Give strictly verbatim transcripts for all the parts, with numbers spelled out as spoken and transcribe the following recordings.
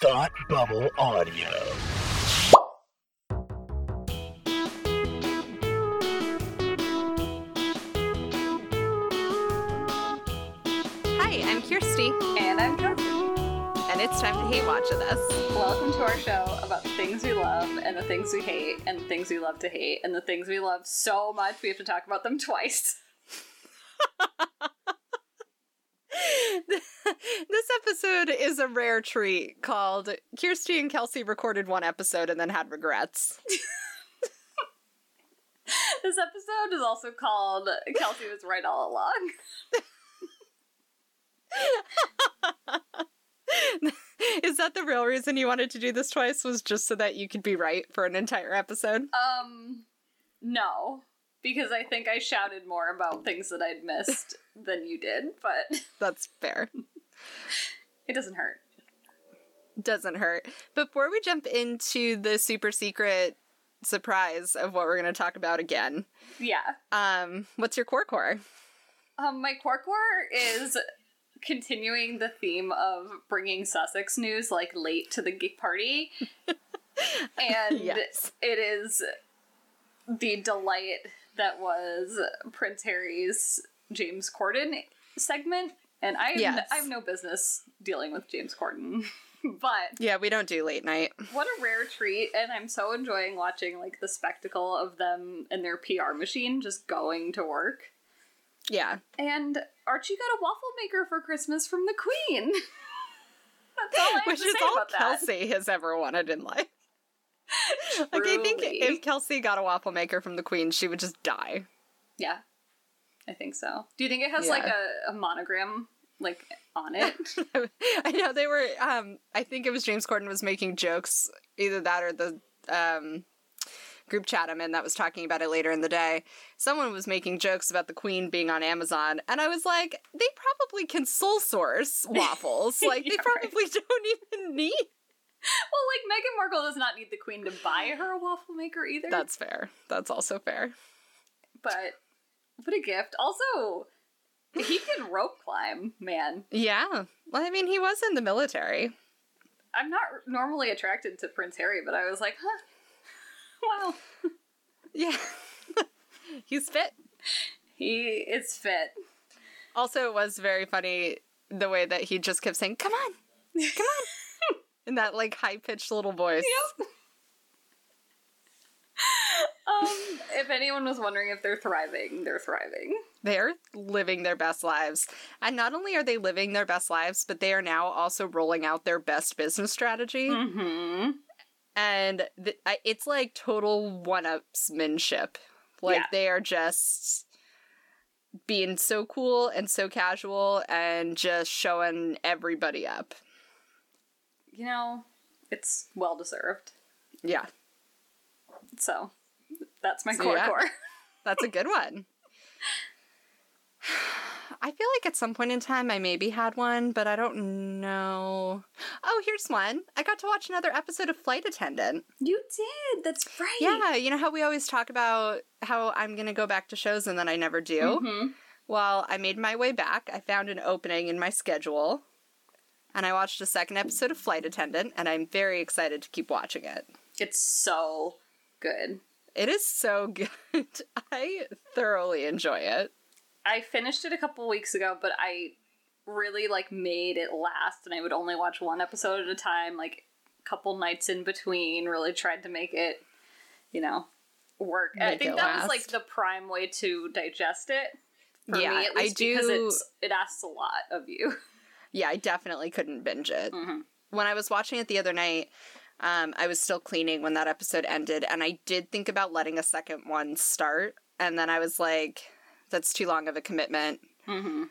Thought Bubble Audio. Hi, I'm Kirstie. And I'm Jocelyn. And it's time to hate watch with us. Welcome to our show about the things we love and the things we hate and the things we love to hate and the things we love so much we have to talk about them twice. This episode is a rare treat called Kirstie and Kelsey recorded one episode and then had regrets. This episode is also called Kelsey was right all along. Is that the real reason you wanted to do this twice, was just so that you could be right for an entire episode? Um, no. Because I think I shouted more about things that I'd missed than you did, but... That's fair. It doesn't hurt. Doesn't hurt. Before we jump into the super secret surprise of what we're going to talk about again... Yeah. Um, what's your core core? Um, my core core is continuing the theme of bringing Sussex News, like, late to the geek party. And yes. It is the delight that was Prince Harry's James Corden segment, and I have, yes. I have no business dealing with James Corden, but... Yeah, we don't do late night. What a rare treat, and I'm so enjoying watching, like, the spectacle of them and their P R machine just going to work. Yeah. And Archie got a waffle maker for Christmas from the Queen. That's all I have Which to say about that. Which is all Kelsey has ever wanted in life. Truly. Like, I think if Kelsey got a waffle maker from the Queen, she would just die. Yeah. I think so. Do you think it has, yeah. like, a, a monogram, like, on it? I know, they were, um, I think it was James Corden was making jokes, either that or the, um, group chat I'm in that was talking about it later in the day. Someone was making jokes about the Queen being on Amazon, and I was like, they probably can sole source waffles. Like, yeah, they probably right. don't even need... Well, like, Meghan Markle does not need the Queen to buy her a waffle maker either. That's fair. That's also fair. But, what a gift. Also, he can rope climb, man. Yeah. Well, I mean, he was in the military. I'm not normally attracted to Prince Harry, but I was like, huh. Wow. Yeah. He's fit. He is fit. Also, it was very funny the way that he just kept saying, come on, come on. In that, like, high-pitched little voice. Yep. um, if anyone was wondering if they're thriving, they're thriving. They're living their best lives. And not only are they living their best lives, but they are now also rolling out their best business strategy. Mm-hmm. And th- I, it's, like, total one-upsmanship. Like, yeah. They are just being so cool and so casual and just showing everybody up. You know, it's well-deserved. Yeah. So, that's my core so, yeah. core. That's a good one. I feel like at some point in time I maybe had one, but I don't know. Oh, here's one. I got to watch another episode of Flight Attendant. You did? That's right. Yeah, you know how we always talk about how I'm going to go back to shows and then I never do? Mm-hmm. Well, I made my way back. I found an opening in my schedule. And I watched a second episode of Flight Attendant, and I'm very excited to keep watching it. It's so good. It is so good. I thoroughly enjoy it. I finished it a couple weeks ago, but I really, like, made it last, and I would only watch one episode at a time, like, a couple nights in between, really tried to make it, you know, work. And I think that last. was, like, the prime way to digest it, for yeah, me at least, I do... because it's, it asks a lot of you. Yeah, I definitely couldn't binge it. Mm-hmm. When I was watching it the other night, um, I was still cleaning when that episode ended, and I did think about letting a second one start, and then I was like, that's too long of a commitment. Mm-hmm.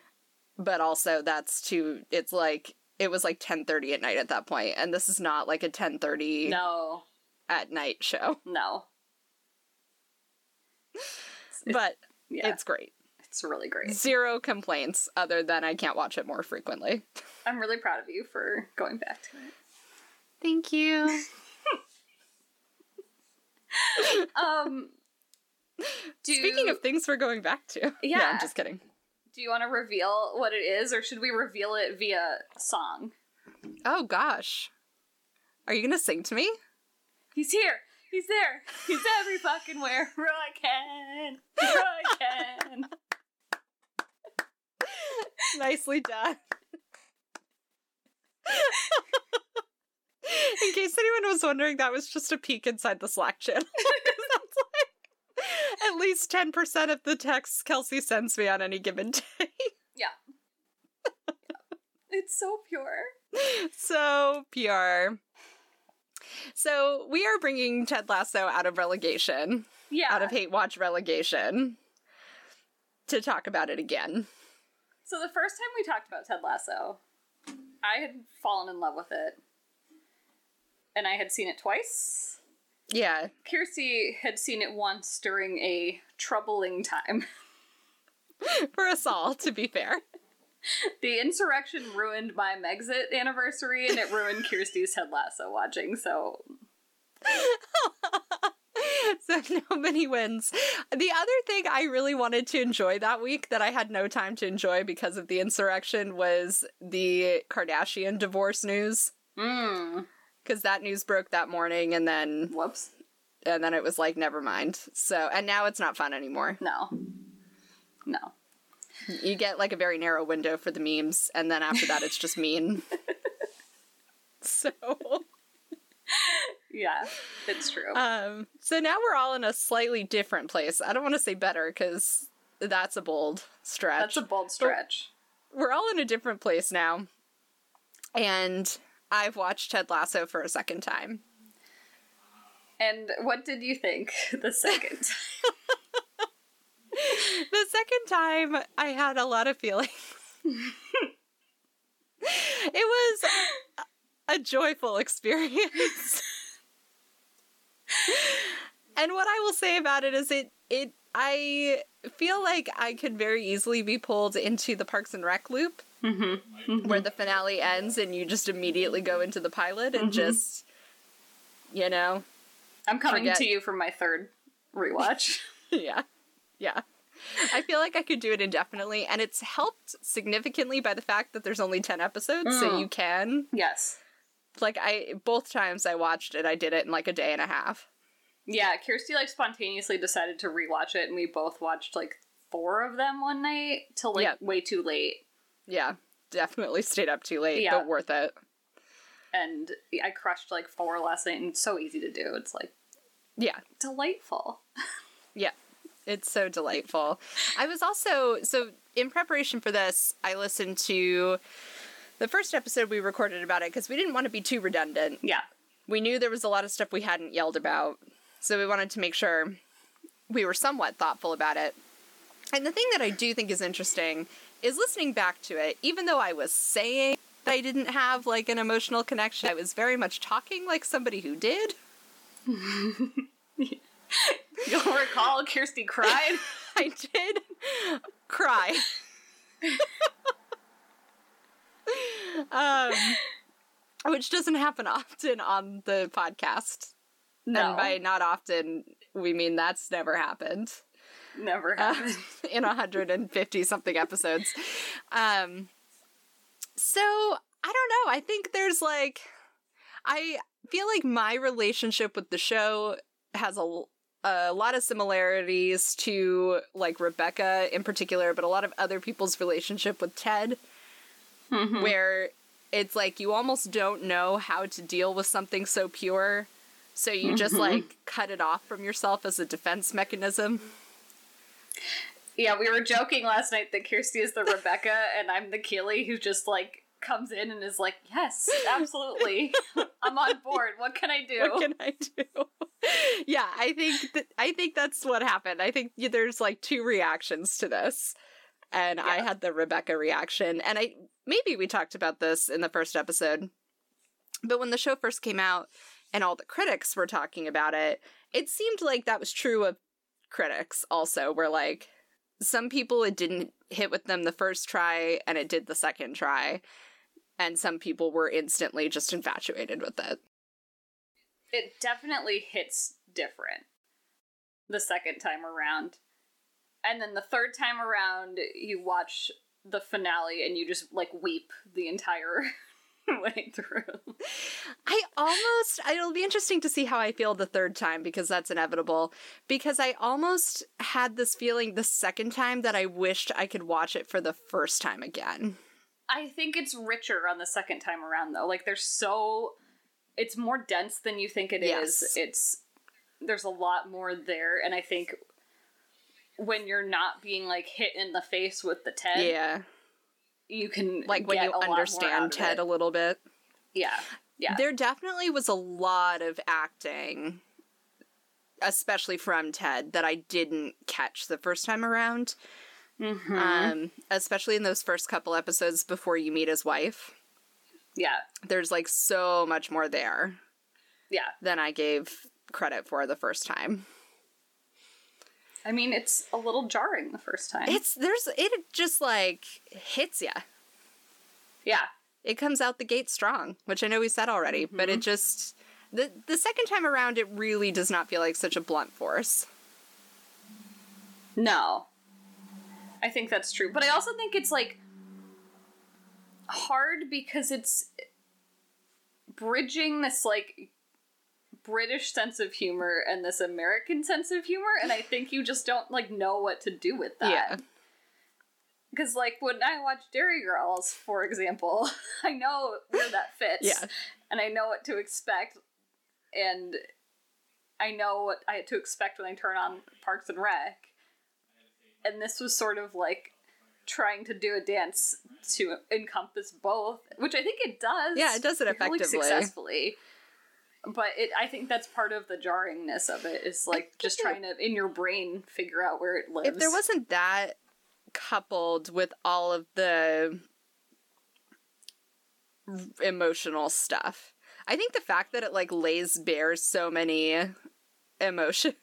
But also, that's too, it's like, it was like ten thirty at night at that point, and this is not like a ten thirty no. at night show. No. But yeah. It's great. It's really great. Zero complaints other than I can't watch it more frequently. I'm really proud of you for going back to it. Thank you. um, do... Speaking of things we're going back to. Yeah. No, I'm just kidding. Do you want to reveal what it is, or should we reveal it via song? Oh, gosh. Are you going to sing to me? He's here. He's there. He's every fucking where. Roy Kent. Roy Kent. Nicely done. In case anyone was wondering, that was just a peek inside the Slack channel. Like at least ten percent of the texts Kelsey sends me on any given day. Yeah. Yeah. It's so pure. So pure. So we are bringing Ted Lasso out of relegation. Yeah. Out of hate watch relegation. To talk about it again. So the first time we talked about Ted Lasso, I had fallen in love with it. And I had seen it twice. Yeah. Kirstie had seen it once during a troubling time. For us all, to be fair. The insurrection ruined my Megxit anniversary, and it ruined Kirstie's Ted Lasso watching, so... So nobody wins. The other thing I really wanted to enjoy that week that I had no time to enjoy because of the insurrection was the Kardashian divorce news. Mm. Because that news broke that morning, and then... Whoops. And then it was like, never mind. So, and now it's not fun anymore. No. No. You get, like, a very narrow window for the memes, and then after that it's just mean. So... Yeah, it's true. Um, so now we're all in a slightly different place. I don't want to say better, because that's a bold stretch. That's a bold stretch. But we're all in a different place now. And I've watched Ted Lasso for a second time. And what did you think the second time? The second time, I had a lot of feelings. It was a joyful experience. And what I will say about it is it, it, I feel like I could very easily be pulled into the Parks and Rec loop, mm-hmm. Mm-hmm. where the finale ends and you just immediately go into the pilot and mm-hmm. just, you know. I'm coming forget. to you for my third rewatch. Yeah. Yeah. I feel like I could do it indefinitely, and it's helped significantly by the fact that there's only ten episodes, mm. so you can. Yes. Like, I both times I watched it, I did it in, like, a day and a half. Yeah, Kirstie, like, spontaneously decided to rewatch it, and we both watched, like, four of them one night till, like, yeah. way too late. Yeah, definitely stayed up too late, yeah. but worth it. And I crushed, like, four last night, and it's so easy to do. It's, like, yeah, delightful. Yeah. It's so delightful. I was also, so in preparation for this, I listened to the first episode we recorded about it because we didn't want to be too redundant. Yeah. We knew there was a lot of stuff we hadn't yelled about, so we wanted to make sure we were somewhat thoughtful about it. And the thing that I do think is interesting is listening back to it, even though I was saying that I didn't have, like, an emotional connection, I was very much talking like somebody who did. Yeah. You'll recall Kirstie cried. I did cry. um, which doesn't happen often on the podcast. No. And by not often, we mean that's never happened. Never happened. Uh, in one hundred fifty-something episodes. Um, so, I don't know. I think there's, like... I feel like my relationship with the show has a... a lot of similarities to, like, Rebecca in particular, but a lot of other people's relationship with Ted, mm-hmm. where it's, like, you almost don't know how to deal with something so pure, so you mm-hmm. just, like, cut it off from yourself as a defense mechanism. Yeah, we were joking last night that Kirstie is the Rebecca, and I'm the Keeley who just, like, comes in and is like, yes, absolutely. I'm on board. What can I do? What can I do? Yeah, I think th- I think that's what happened. I think there's, like, two reactions to this. And yeah. I had the Rebecca reaction. And I maybe we talked about this in the first episode. But when the show first came out and all the critics were talking about it, it seemed like that was true of critics also, where, like, some people it didn't hit with them the first try and it did the second try. And some people were instantly just infatuated with it. It definitely hits different the second time around. And then the third time around, you watch the finale and you just, like, weep the entire way through. I almost, it'll be interesting to see how I feel the third time, because that's inevitable, because I almost had this feeling the second time that I wished I could watch it for the first time again. I think it's richer on the second time around, though. Like, there's so, it's more dense than you think it yes. is. It's, there's a lot more there, and I think when you're not being, like, hit in the face with the Ted, yeah. you can like when you understand Ted a little bit. Yeah, yeah. There definitely was a lot of acting, especially from Ted, that I didn't catch the first time around. Mm-hmm. Um, especially in those first couple episodes before you meet his wife. Yeah. There's, like, so much more there. Yeah. Than I gave credit for the first time. I mean, it's a little jarring the first time. It's, there's, it just, like, hits ya. Yeah. It comes out the gate strong, which I know we said already, mm-hmm. but it just, the the second time around, it really does not feel like such a blunt force. No. I think that's true. But I also think it's, like, hard because it's bridging this, like, British sense of humor and this American sense of humor, and I think you just don't, like, know what to do with that. Yeah. Because, like, when I watch Derry Girls, for example, I know where that fits. Yeah. And I know what to expect, and I know what I had to expect when I turn on Parks and Rec. And this was sort of like trying to do a dance to encompass both, which I think it does. Yeah, it does it effectively. Really successfully. But it, I think that's part of the jarringness of it, is like just trying to, in your brain, figure out where it lives. If there wasn't that coupled with all of the emotional stuff, I think the fact that it like lays bare so many emotions...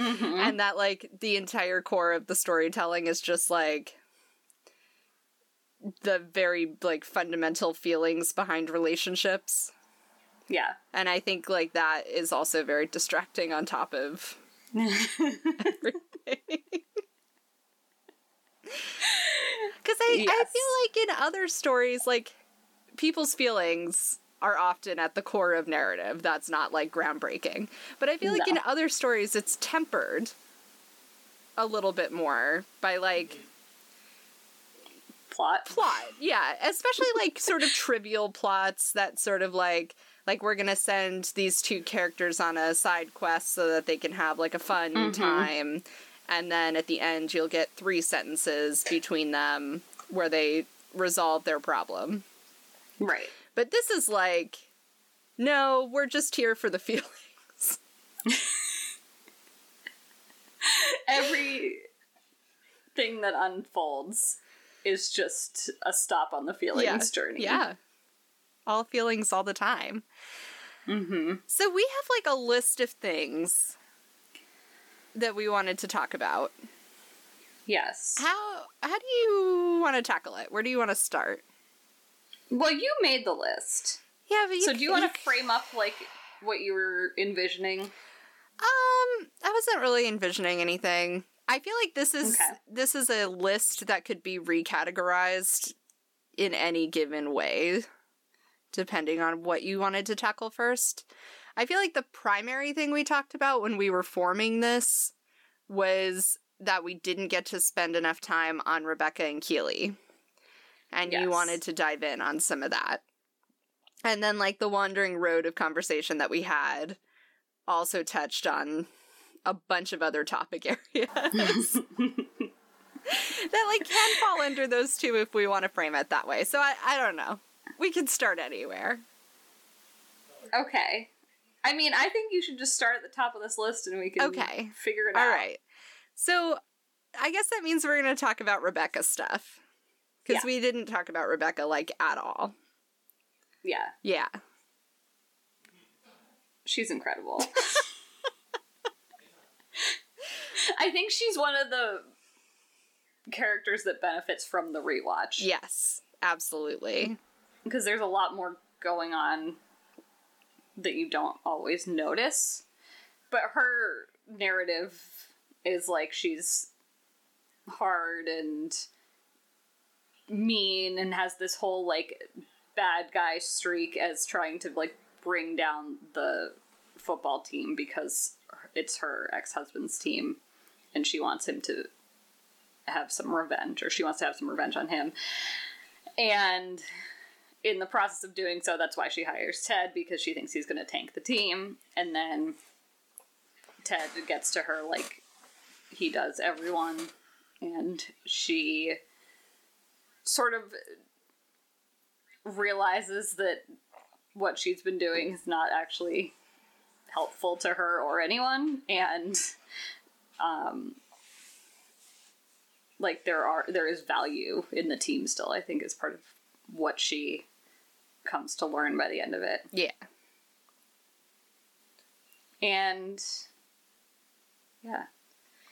Mm-hmm. And that, like, the entire core of the storytelling is just, like, the very, like, fundamental feelings behind relationships. Yeah. And I think, like, that is also very distracting on top of everything. Because I, yes. I feel like in other stories, like, people's feelings... are often at the core of narrative. That's not, like, groundbreaking. But I feel like no. in other stories it's tempered a little bit more by, like... Plot? Plot, yeah. Especially, like, sort of trivial plots that sort of, like... Like, we're gonna send these two characters on a side quest so that they can have, like, a fun mm-hmm. time. And then at the end you'll get three sentences between them where they resolve their problem. Right. But this is like, no, we're just here for the feelings. Everything that unfolds is just a stop on the feelings yeah. journey. Yeah. All feelings all the time. Mm-hmm. So we have like a list of things that we wanted to talk about. Yes. How, how do you want to tackle it? Where do you want to start? Well, you made the list. Yeah, but you... So do you want to frame up, like, what you were envisioning? Um, I wasn't really envisioning anything. I feel like this is okay. this is a list that could be recategorized in any given way, depending on what you wanted to tackle first. I feel like the primary thing we talked about when we were forming this was that we didn't get to spend enough time on Rebecca and Keeley. And yes. you wanted to dive in on some of that. And then, like, the wandering road of conversation that we had also touched on a bunch of other topic areas. That, like, can fall under those two if we want to frame it that way. So I, I don't know. We can start anywhere. Okay. I mean, I think you should just start at the top of this list and we can okay. figure it All out. All right. So I guess that means we're going to talk about Rebecca stuff. Because yeah. we didn't talk about Rebecca, like, at all. Yeah. Yeah. She's incredible. I think she's one of the characters that benefits from the rewatch. Yes, absolutely. Because there's a lot more going on that you don't always notice. But her narrative is, like, she's hard and... mean and has this whole like bad guy streak as trying to like bring down the football team because it's her ex-husband's team and she wants him to have some revenge, or she wants to have some revenge on him. And in the process of doing so, that's why she hires Ted, because she thinks he's going to tank the team. And then Ted gets to her like he does everyone, and she sort of realizes that what she's been doing is not actually helpful to her or anyone, and um like there are there is value in the team still, I think, is part of what she comes to learn by the end of it. Yeah. And yeah.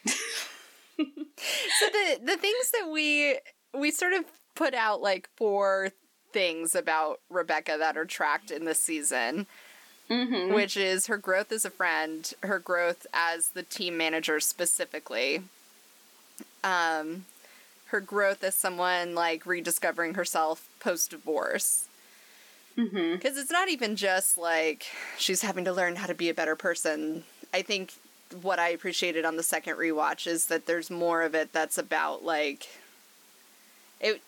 So the the things that we we sort of put out, like, four things about Rebecca that are tracked in this season, mm-hmm. which is her growth as a friend, her growth as the team manager specifically, um, her growth as someone, like, rediscovering herself post-divorce. Because mm-hmm. it's not even just, like, she's having to learn how to be a better person. I think what I appreciated on the second rewatch is that there's more of it that's about, like, it.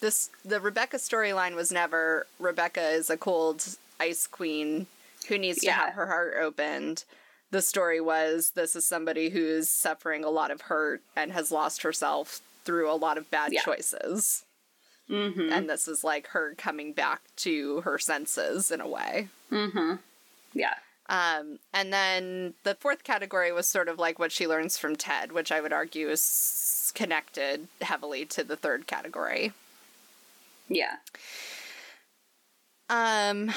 This the Rebecca storyline was never Rebecca is a cold ice queen who needs to yeah. have her heart opened. The story was this is somebody who's suffering a lot of hurt and has lost herself through a lot of bad yeah. choices. Mm-hmm. And this is like her coming back to her senses in a way. Mm-hmm. Yeah. Um, and then the fourth category was sort of like what she learns from Ted, which I would argue is connected heavily to the third category. Yeah. Um.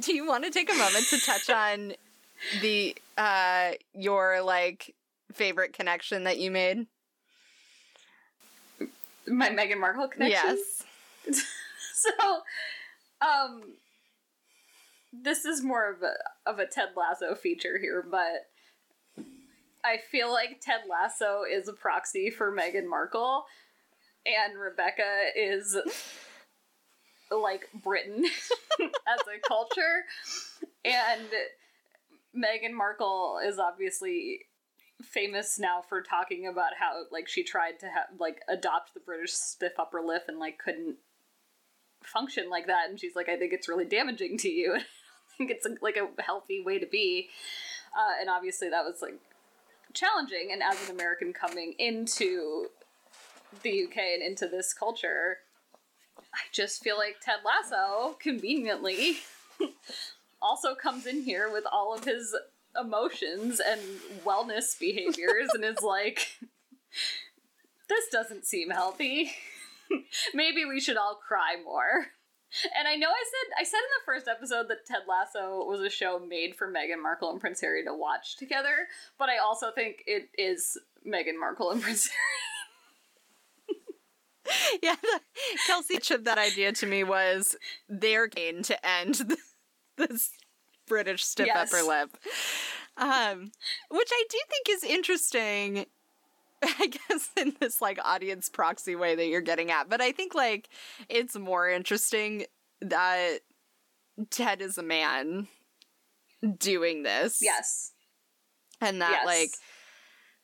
Do you want to take a moment to touch on the uh your like favorite connection that you made? My Meghan Markle connection? Yes. So, um, this is more of a of a Ted Lasso feature here, but I feel like Ted Lasso is a proxy for Meghan Markle. And Rebecca is, like, Britain as a culture. And Meghan Markle is obviously famous now for talking about how, like, she tried to, have like, adopt the British stiff upper lip and, like, couldn't function like that. And she's like, I think it's really damaging to you. I think it's, like, a healthy way to be. Uh, and obviously that was, like, challenging. And as an American coming into the U K and into this culture, I just feel like Ted Lasso conveniently also comes in here with all of his emotions and wellness behaviors and is like, this doesn't seem healthy. Maybe we should all cry more. And I know I said I said in the first episode that Ted Lasso was a show made for Meghan Markle and Prince Harry to watch together, but I also think it is Meghan Markle and Prince Harry. Yeah, the, Kelsey chipped that idea to me was their gain to end the, this British stiff yes. upper lip. Um, which I do think is interesting, I guess, in this, like, audience proxy way that you're getting at. But I think, like, it's more interesting that Ted is a man doing this. Yes. And that, yes. like,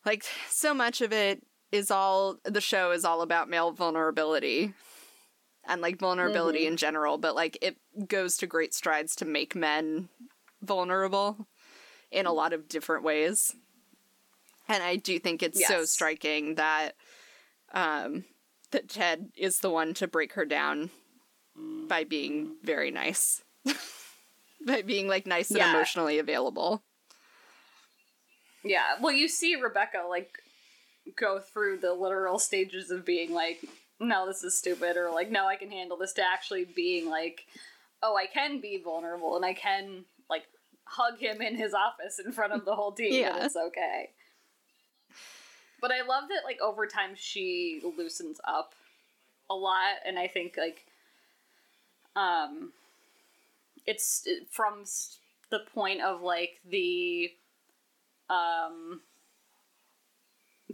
like, so much of it is all, the show is all about male vulnerability and, like, vulnerability mm-hmm. in general, but, like, it goes to great strides to make men vulnerable in a lot of different ways. And I do think it's yes. so striking that, um, that Ted is the one to break her down by being very nice, by being, like, nice yeah. and emotionally available. Yeah. Well, you see Rebecca, like, go through the literal stages of being like, no, this is stupid, or like, no, I can handle this, to actually being like, oh, I can be vulnerable and I can, like, hug him in his office in front of the whole team yeah. and it's okay. But I love that, like, over time she loosens up a lot, and I think, like, um it's from the point of, like, the um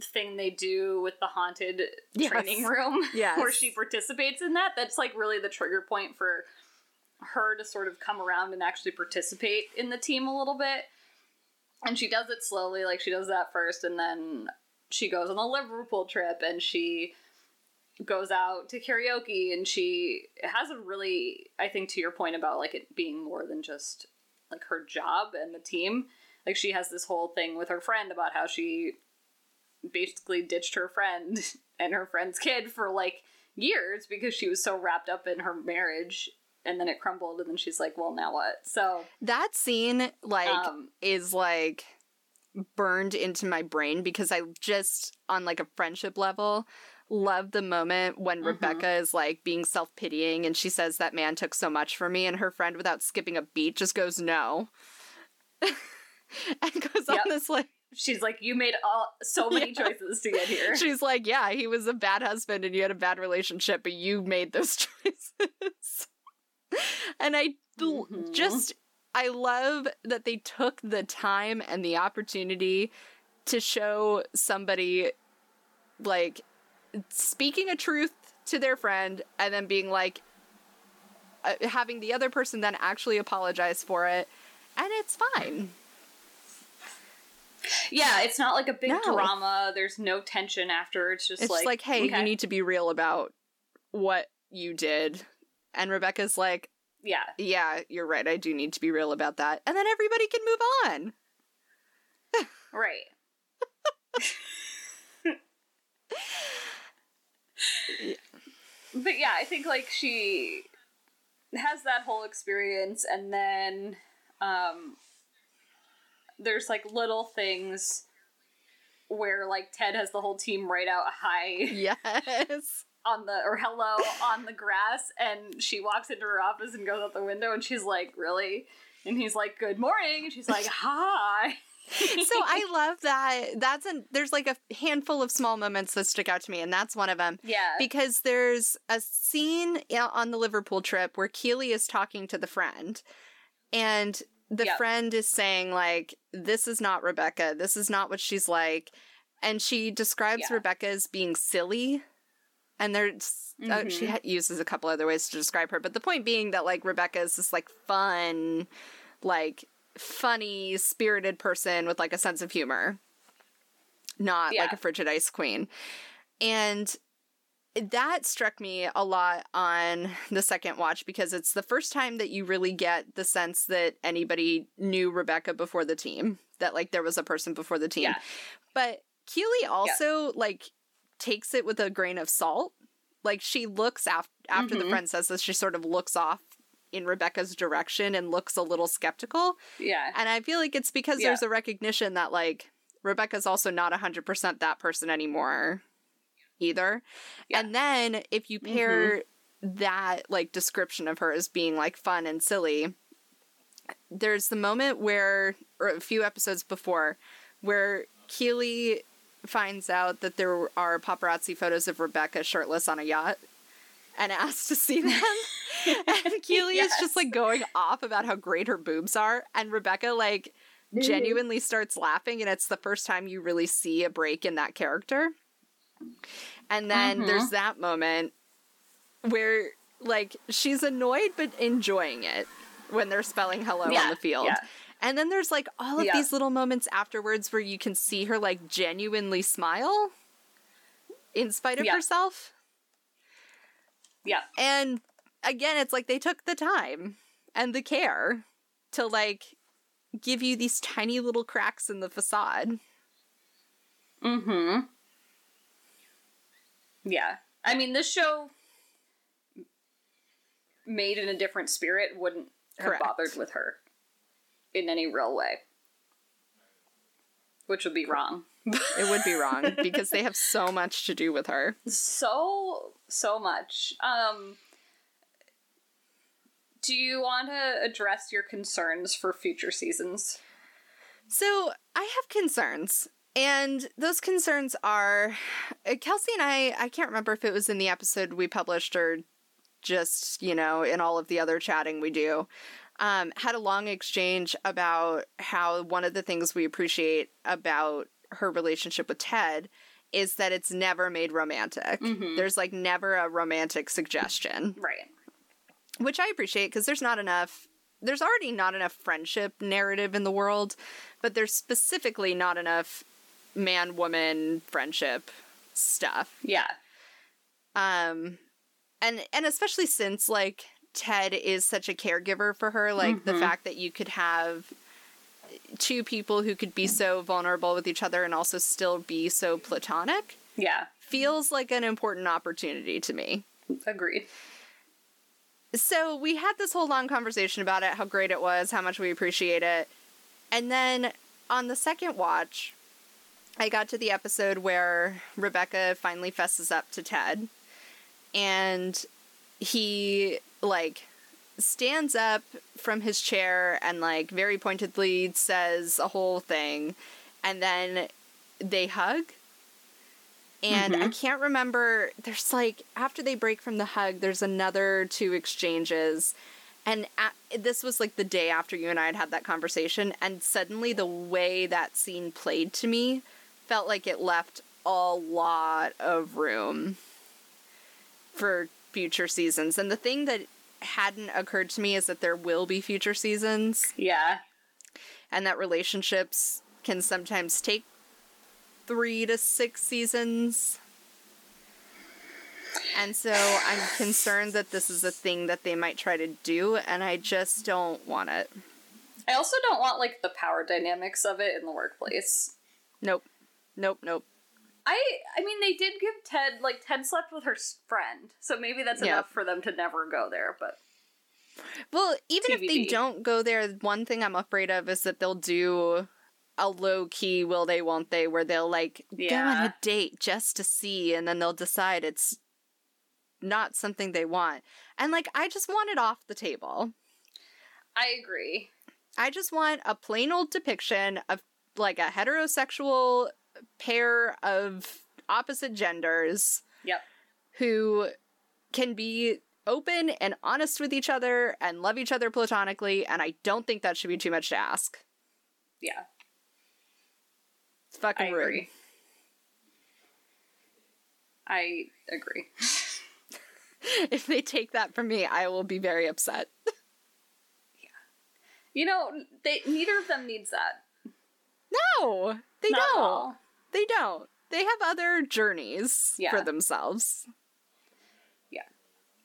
thing they do with the haunted yes. training room yes. where she participates in that. That's like really the trigger point for her to sort of come around and actually participate in the team a little bit. And she does it slowly, like she does that first, and then she goes on a Liverpool trip, and she goes out to karaoke, and she has a really, I think to your point about like it being more than just like her job and the team, like she has this whole thing with her friend about how she basically ditched her friend and her friend's kid for like years because she was so wrapped up in her marriage, and then it crumbled, and then she's like, well, now what? So that scene like um, is like burned into my brain because I just on like a friendship level love the moment when mm-hmm. Rebecca is like being self-pitying and she says that man took so much from me, and her friend without skipping a beat just goes no and goes yep. on this like she's like, you made all so many yeah. choices to get here. She's like, yeah, he was a bad husband and you had a bad relationship, but you made those choices. And I mm-hmm. just I love that they took the time and the opportunity to show somebody like speaking a truth to their friend and then being like uh, having the other person then actually apologize for it, and it's fine. Yeah, it's not like a big no. drama. There's no tension after. It's just it's like, like, hey, okay. you need to be real about what you did. And Rebecca's like, yeah, yeah, you're right. I do need to be real about that. And then everybody can move on. Right. Yeah. But yeah, I think like she has that whole experience, and then um there's like little things where like Ted has the whole team write out hi yes on the or hello on the grass, and she walks into her office and goes out the window, and she's like, really? And he's like, good morning, and she's like, hi. So I love that. That's an there's like a handful of small moments that stick out to me, and that's one of them. Yeah. Because there's a scene on the Liverpool trip where Keeley is talking to the friend, and the yep. friend is saying like, "This is not Rebecca. This is not what she's like," and she describes yeah. Rebecca as being silly. And there's mm-hmm. uh, she ha- uses a couple other ways to describe her, but the point being that like Rebecca is this like fun, like. funny, spirited person with like a sense of humor, not yeah. like a frigid ice queen. And that struck me a lot on the second watch because it's the first time that you really get the sense that anybody knew Rebecca before the team, that like there was a person before the team. Yeah. But Keeley also yeah. like takes it with a grain of salt. Like she looks af- after mm-hmm. the friend says this, she sort of looks off in Rebecca's direction and looks a little skeptical. Yeah. And I feel like it's because yeah. there's a recognition that like Rebecca's also not one hundred percent that person anymore either. Yeah. And then if you pair mm-hmm. that like description of her as being like fun and silly, there's the moment where, or a few episodes before, where Keeley finds out that there are paparazzi photos of Rebecca shirtless on a yacht and asked to see them. And Keeley yes. is just, like, going off about how great her boobs are. And Rebecca, like, mm. genuinely starts laughing. And it's the first time you really see a break in that character. And then mm-hmm. there's that moment where, like, she's annoyed but enjoying it when they're spelling hello yeah. on the field. Yeah. And then there's, like, all of yeah. these little moments afterwards where you can see her, like, genuinely smile in spite of yeah. herself. Yeah. And again, it's like they took the time and the care to, like, give you these tiny little cracks in the facade. Mm-hmm. Yeah. I mean, this show made in a different spirit wouldn't have Correct. bothered with her in any real way. Which would be wrong. It would be wrong, because they have so much to do with her. So, so much. Um... Do you want to address your concerns for future seasons? So, I have concerns. And those concerns are... Kelsey and I, I can't remember if it was in the episode we published or just, you know, in all of the other chatting we do, um, had a long exchange about how one of the things we appreciate about her relationship with Ted is that it's never made romantic. Mm-hmm. There's, like, never a romantic suggestion. Right. Which I appreciate, because there's not enough... There's already not enough friendship narrative in the world, but there's specifically not enough man-woman friendship stuff. Yeah. Um, and and especially since, like, Ted is such a caregiver for her, like, mm-hmm. the fact that you could have... two people who could be so vulnerable with each other and also still be so platonic, yeah, feels like an important opportunity to me. Agreed. So we had this whole long conversation about it, how great it was, how much we appreciate it. And then on the second watch, I got to the episode where Rebecca finally fesses up to Ted. And he, like... stands up from his chair and, like, very pointedly says a whole thing, and then they hug. And mm-hmm. I can't remember, there's, like, after they break from the hug, there's another two exchanges, and at, this was, like, the day after you and I had had that conversation, and suddenly the way that scene played to me felt like it left a lot of room for future seasons. And the thing that hadn't occurred to me is that there will be future seasons. Yeah. And that relationships can sometimes take three to six seasons. And so I'm concerned that this is a thing that they might try to do, and I just don't want it. I also don't want, like, the power dynamics of it in the workplace. Nope. Nope, nope. I I mean, they did give Ted, like, Ted slept with her friend, so maybe that's yeah. enough for them to never go there, but... Well, even T B D. If they don't go there, one thing I'm afraid of is that they'll do a low-key will they, won't they, where they'll, like, yeah. go on a date just to see, and then they'll decide it's not something they want. And, like, I just want it off the table. I agree. I just want a plain old depiction of, like, a heterosexual... pair of opposite genders, yep, who can be open and honest with each other and love each other platonically, and I don't think that should be too much to ask. Yeah. It's fucking I rude. Agree. I agree. If they take that from me, I will be very upset. Yeah. You know, they neither of them needs that. No! They Not don't. All. They don't. They have other journeys yeah. for themselves. Yeah.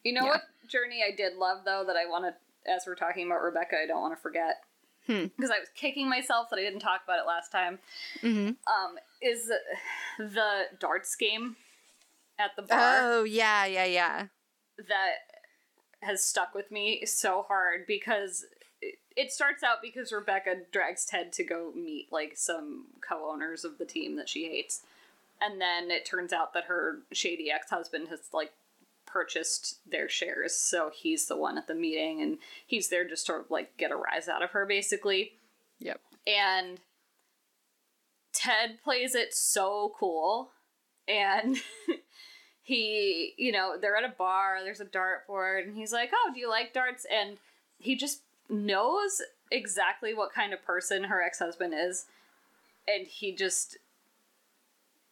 You know yeah. what journey I did love, though, that I want to, as we're talking about Rebecca, I don't want to forget, because hmm. I was kicking myself that I didn't talk about it last time, mm-hmm. um, is the darts game at the bar. Oh, yeah, yeah, yeah. That has stuck with me so hard, because... It starts out because Rebecca drags Ted to go meet, like, some co-owners of the team that she hates. And then it turns out that her shady ex-husband has, like, purchased their shares, so he's the one at the meeting, and he's there just to sort of, like, get a rise out of her, basically. Yep. And Ted plays it so cool, and... he, you know, they're at a bar, there's a dartboard, and he's like, oh, do you like darts? And he just... knows exactly what kind of person her ex-husband is, and he just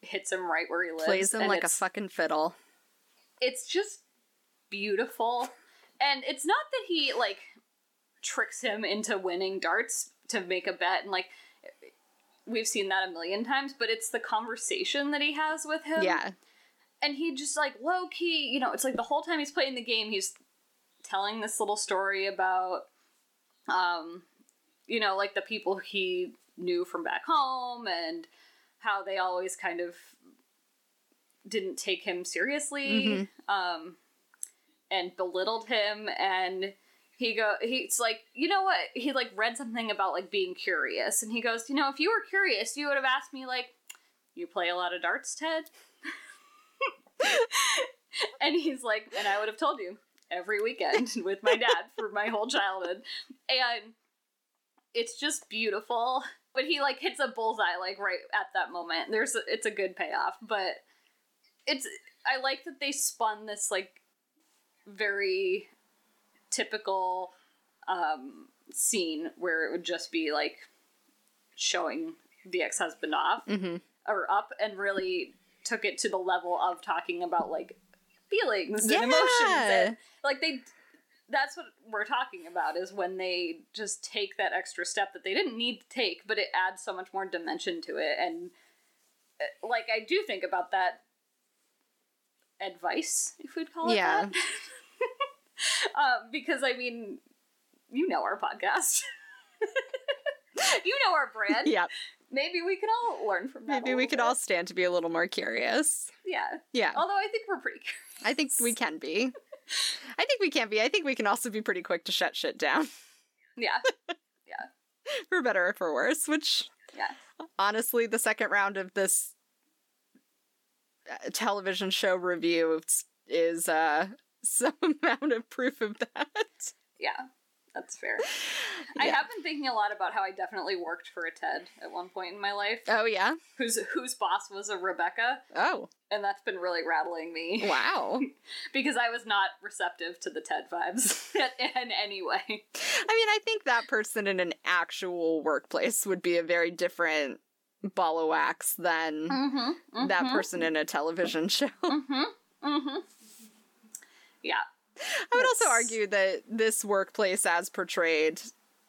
hits him right where he lives. Plays him like a fucking fiddle. It's just beautiful. And it's not that he, like, tricks him into winning darts to make a bet, and, like, we've seen that a million times, but it's the conversation that he has with him. Yeah. And he just, like, low-key, you know, it's like the whole time he's playing the game, he's telling this little story about Um, you know, like, the people he knew from back home and how they always kind of didn't take him seriously, mm-hmm. um, and belittled him. And he go, he's like, you know what? He, like, read something about, like, being curious, and he goes, you know, if you were curious, you would have asked me, like, you play a lot of darts, Ted? And he's like, and I would have told you. Every weekend with my dad for my whole childhood. And it's just beautiful. But he, like, hits a bullseye, like, right at that moment. There's a, it's a good payoff. But it's I like that they spun this, like, very typical um, scene where it would just be, like, showing the ex-husband off mm-hmm. or up, and really took it to the level of talking about, like, feelings yeah. and emotions. And, like, they... That's what we're talking about, is when they just take that extra step that they didn't need to take, but it adds so much more dimension to it. And, like, I do think about that advice, if we'd call it yeah. that. um, because, I mean, you know our podcast. You know our brand. Yeah. Maybe we could all learn from that. Maybe we could bit. all stand to be a little more curious. Yeah. Yeah. Although I think we're pretty curious. I think we can be. I think we can be. I think we can also be pretty quick to shut shit down. Yeah. Yeah. For better or for worse, which, yeah. honestly, the second round of this television show review is uh, some amount of proof of that. Yeah, that's fair. Yeah. I have been thinking a lot about how I definitely worked for a Ted at one point in my life. Oh, yeah? Whose, whose boss was a Rebecca. Oh. And that's been really rattling me. Wow. Because I was not receptive to the TED vibes in any way. I mean, I think that person in an actual workplace would be a very different ball of wax than mm-hmm, mm-hmm. that person in a television show. Mm-hmm, mm-hmm. Yeah. I would it's... also argue that this workplace as portrayed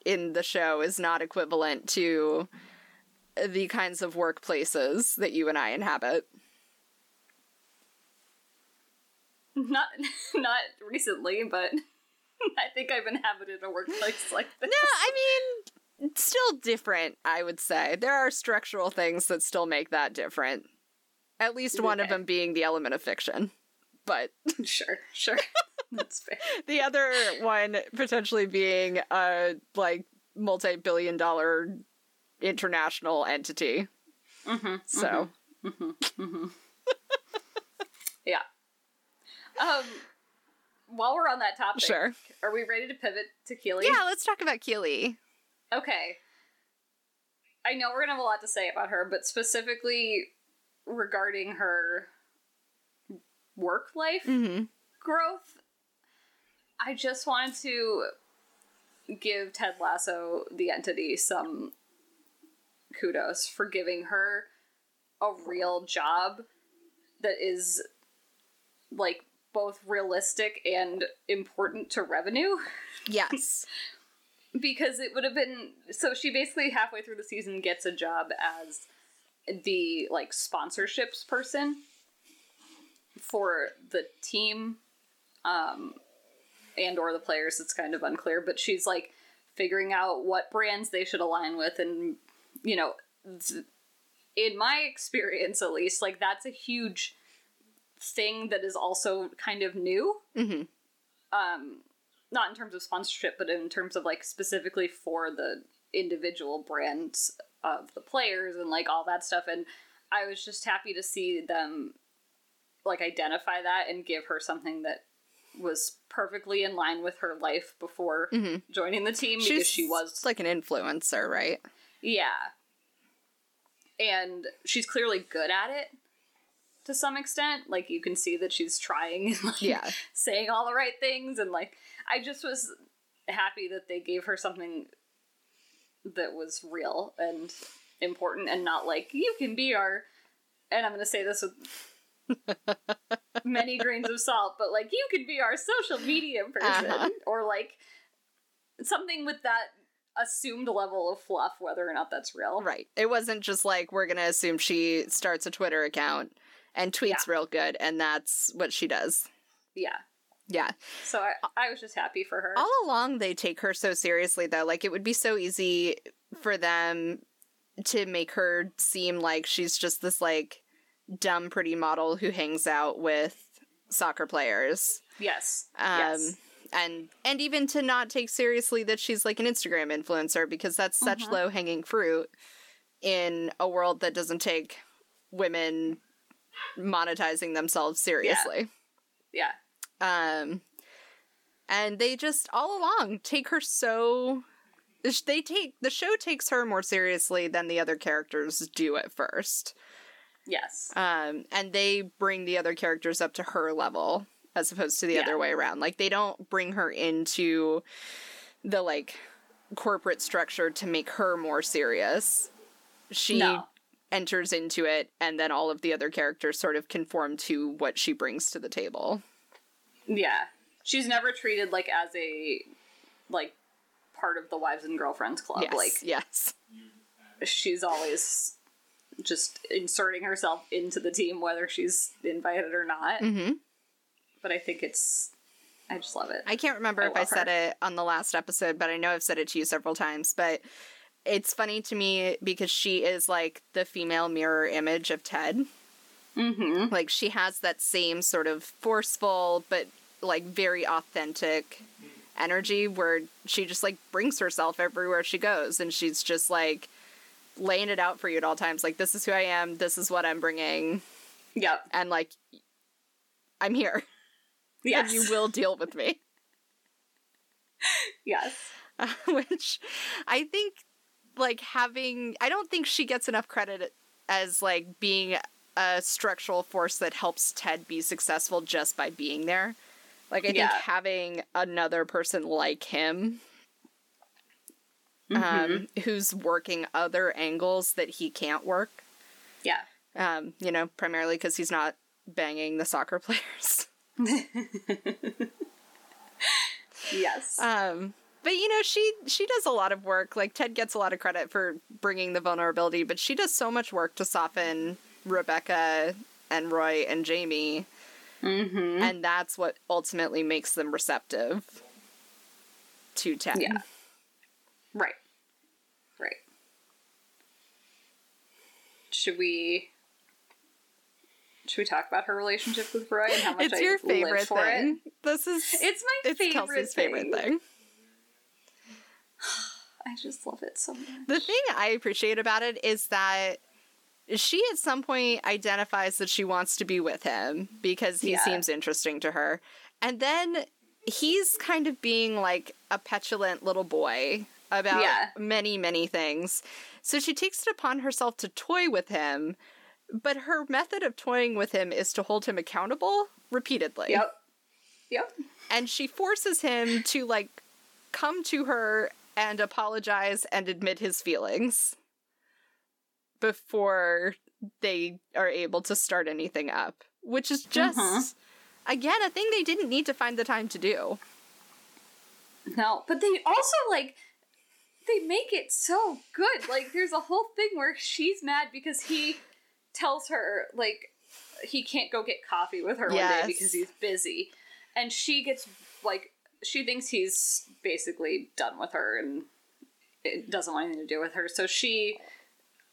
in the show is not equivalent to the kinds of workplaces that you and I inhabit. Not not recently, but I think I've inhabited a workplace like this. No, I mean, it's still different, I would say. There are structural things that still make that different. At least one okay. of them being the element of fiction. But Sure, sure. That's fair. The other one potentially being a, like, multi-billion dollar international entity. Mm-hmm. So. Mm-hmm. Mm-hmm. Yeah. Um, while we're on that topic, sure. are we ready to pivot to Keeley? Yeah, let's talk about Keeley. Okay. I know we're going to have a lot to say about her, but specifically regarding her work life mm-hmm. growth, I just wanted to give Ted Lasso, the entity, some kudos for giving her a real job that is, like, both realistic and important to revenue. Yes. Because it would have been... So she basically halfway through the season gets a job as the, like, sponsorships person for the team um, and or the players. It's kind of unclear. But she's, like, figuring out what brands they should align with. And, you know, in my experience, at least, like, that's a huge... thing that is also kind of new mm-hmm. um not in terms of sponsorship, but in terms of, like, specifically for the individual brands of the players and, like, all that stuff. And I was just happy to see them, like, identify that and give her something that was perfectly in line with her life before mm-hmm. joining the team. She's, because she was, like, an influencer, right? Yeah. And she's clearly good at it to some extent. Like, you can see that she's trying and, like, yeah. saying all the right things. And, like, I just was happy that they gave her something that was real and important and not, like, you can be our, and I'm going to say this with many grains of salt, but, like, you can be our social media person uh-huh. or, like, something with that assumed level of fluff, whether or not that's real. Right. It wasn't just, like, we're going to assume she starts a Twitter account and tweets yeah. real good, and that's what she does. Yeah. Yeah. So I, I was just happy for her. All along, they take her so seriously, though. Like, it would be so easy for them to make her seem like she's just this, like, dumb, pretty model who hangs out with soccer players. Yes. Um, yes. And, and even to not take seriously that she's, like, an Instagram influencer, because that's such mm-hmm. low-hanging fruit in a world that doesn't take women... monetizing themselves seriously. Yeah. yeah. Um, and they just all along take her so... They take... The show takes her more seriously than the other characters do at first. Yes. Um, and they bring the other characters up to her level as opposed to the yeah. other way around. Like, they don't bring her into the, like, corporate structure to make her more serious. She... No. enters into it, and then all of the other characters sort of conform to what she brings to the table. Yeah. She's never treated, like, as a, like, part of the Wives and Girlfriends Club. Yes, like, yes. She's always just inserting herself into the team, whether she's invited or not. Mm-hmm. But I think it's... I just love it. I can't remember I if I said her. it on the last episode, but I know I've said it to you several times, but... It's funny to me because she is, like, the female mirror image of Ted. Mm-hmm. Like, she has that same sort of forceful but, like, very authentic energy where she just, like, brings herself everywhere she goes. And she's just, like, laying it out for you at all times. Like, this is who I am. This is what I'm bringing. Yep. And, like, I'm here. Yes. And you will deal with me. Yes. Uh, which I think... Like, having... I don't think she gets enough credit as, like, being a structural force that helps Ted be successful just by being there. Like, I yeah. think having another person like him, mm-hmm. um, who's working other angles that he can't work. Yeah. Um, you know, primarily because he's not banging the soccer players. Yes. Um... But, you know, she she does a lot of work. Like, Ted gets a lot of credit for bringing the vulnerability, but she does so much work to soften Rebecca and Roy and Jamie. Mm-hmm. And that's what ultimately makes them receptive to Ted. Yeah. Right. Right. Should we... Should we talk about her relationship with Roy and how much I live for it? It's your favorite thing. This is... It's my it's favorite Kelsey's thing. favorite thing. I just love it so much. The thing I appreciate about it is that she at some point identifies that she wants to be with him because he yeah. seems interesting to her. And then he's kind of being like a petulant little boy about yeah. many, many things. So she takes it upon herself to toy with him, but her method of toying with him is to hold him accountable repeatedly. Yep. Yep. And she forces him to like come to her and apologize and admit his feelings before they are able to start anything up. Which is just, mm-hmm. again, a thing they didn't need to find the time to do. No, but they also, like, they make it so good. Like, there's a whole thing where she's mad because he tells her, like, he can't go get coffee with her yes. one day because he's busy. And she gets, like... She thinks he's basically done with her and it doesn't want anything to do with her. So she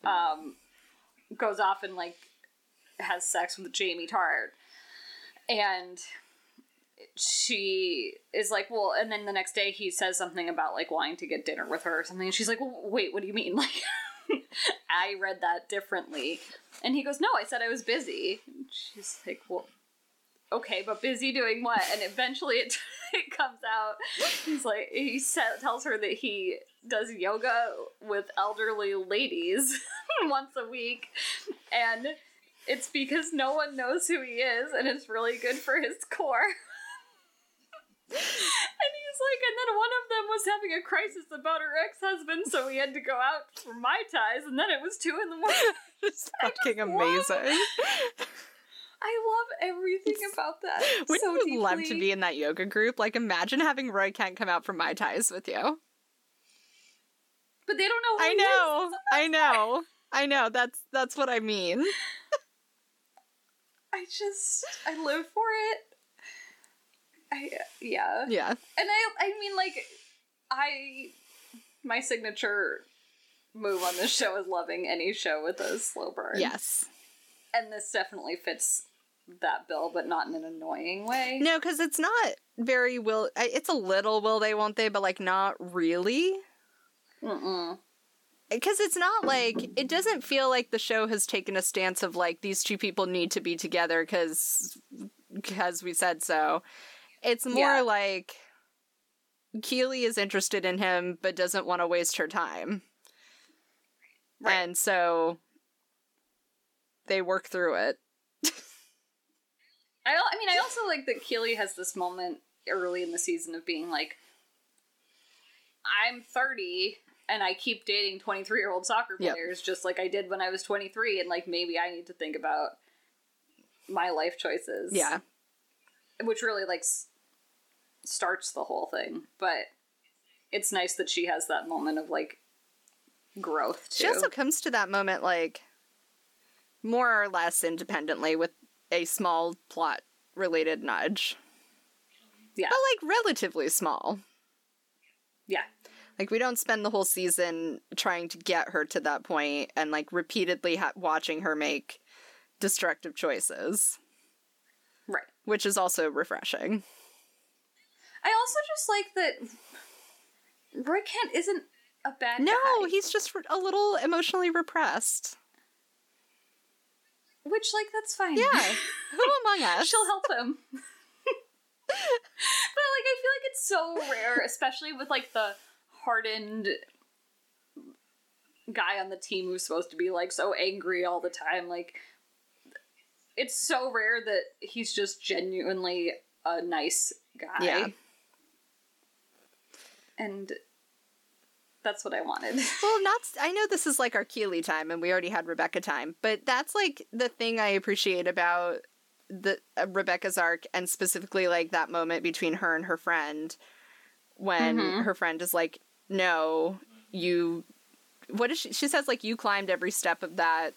um, goes off and, like, has sex with Jamie Tartt. And she is like, well, and then the next day he says something about, like, wanting to get dinner with her or something. And she's like, well, wait, what do you mean? Like, I read that differently. And he goes, no, I said I was busy. And she's like, well... Okay, but busy doing what? And eventually it, it comes out. He's like, he sa- tells her that he does yoga with elderly ladies once a week. And it's because no one knows who he is and it's really good for his core. And he's like, and then one of them was having a crisis about her ex-husband, so he had to go out for Mai Tais, and then it was two in the morning. It's fucking amazing. Love- I love everything about that. Wouldn't so you deeply. love to be in that yoga group? Like, imagine having Roy Kent come out for Mai Tais with you. But they don't know who I know. Is. I know. I know. That's that's what I mean. I just I live for it. I yeah. Yeah. And I I mean, like, I my signature move on this show is loving any show with a slow burn. Yes. And this definitely fits that bill, but not in an annoying way. No, because it's not very will... It's a little will they, won't they, but, like, not really. Mm-mm. Because it's not, like... It doesn't feel like the show has taken a stance of, like, these two people need to be together because we said so. It's more yeah. like... Keeley is interested in him, but doesn't want to waste her time. Right. And so... They work through it. I, I mean, I also like that Keeley has this moment early in the season of being like, I'm thirty and I keep dating twenty-three-year-old soccer players yep. just like I did when I was twenty-three, and, like, maybe I need to think about my life choices. Yeah. Which really, like, s- starts the whole thing. But it's nice that she has that moment of, like, growth, too. She also comes to that moment, like, more or less independently with a small plot-related nudge. Yeah. But, like, relatively small. Yeah. Like, we don't spend the whole season trying to get her to that point and, like, repeatedly ha- watching her make destructive choices. Right. Which is also refreshing. I also just like that Roy Kent isn't a bad no, guy. No, he's just a little emotionally repressed. Which, like, that's fine. Yeah. Who among us? She'll help him. But, like, I feel like it's so rare, especially with, like, the hardened guy on the team who's supposed to be, like, so angry all the time. Like, it's so rare that he's just genuinely a nice guy. Yeah. And that's what I wanted. Well, not. I know this is, like, our Keeley time, and we already had Rebecca time, but that's, like, the thing I appreciate about the uh, Rebecca's arc, and specifically, like, that moment between her and her friend when mm-hmm. her friend is like, no, you, what is she, she says, like, you climbed every step of that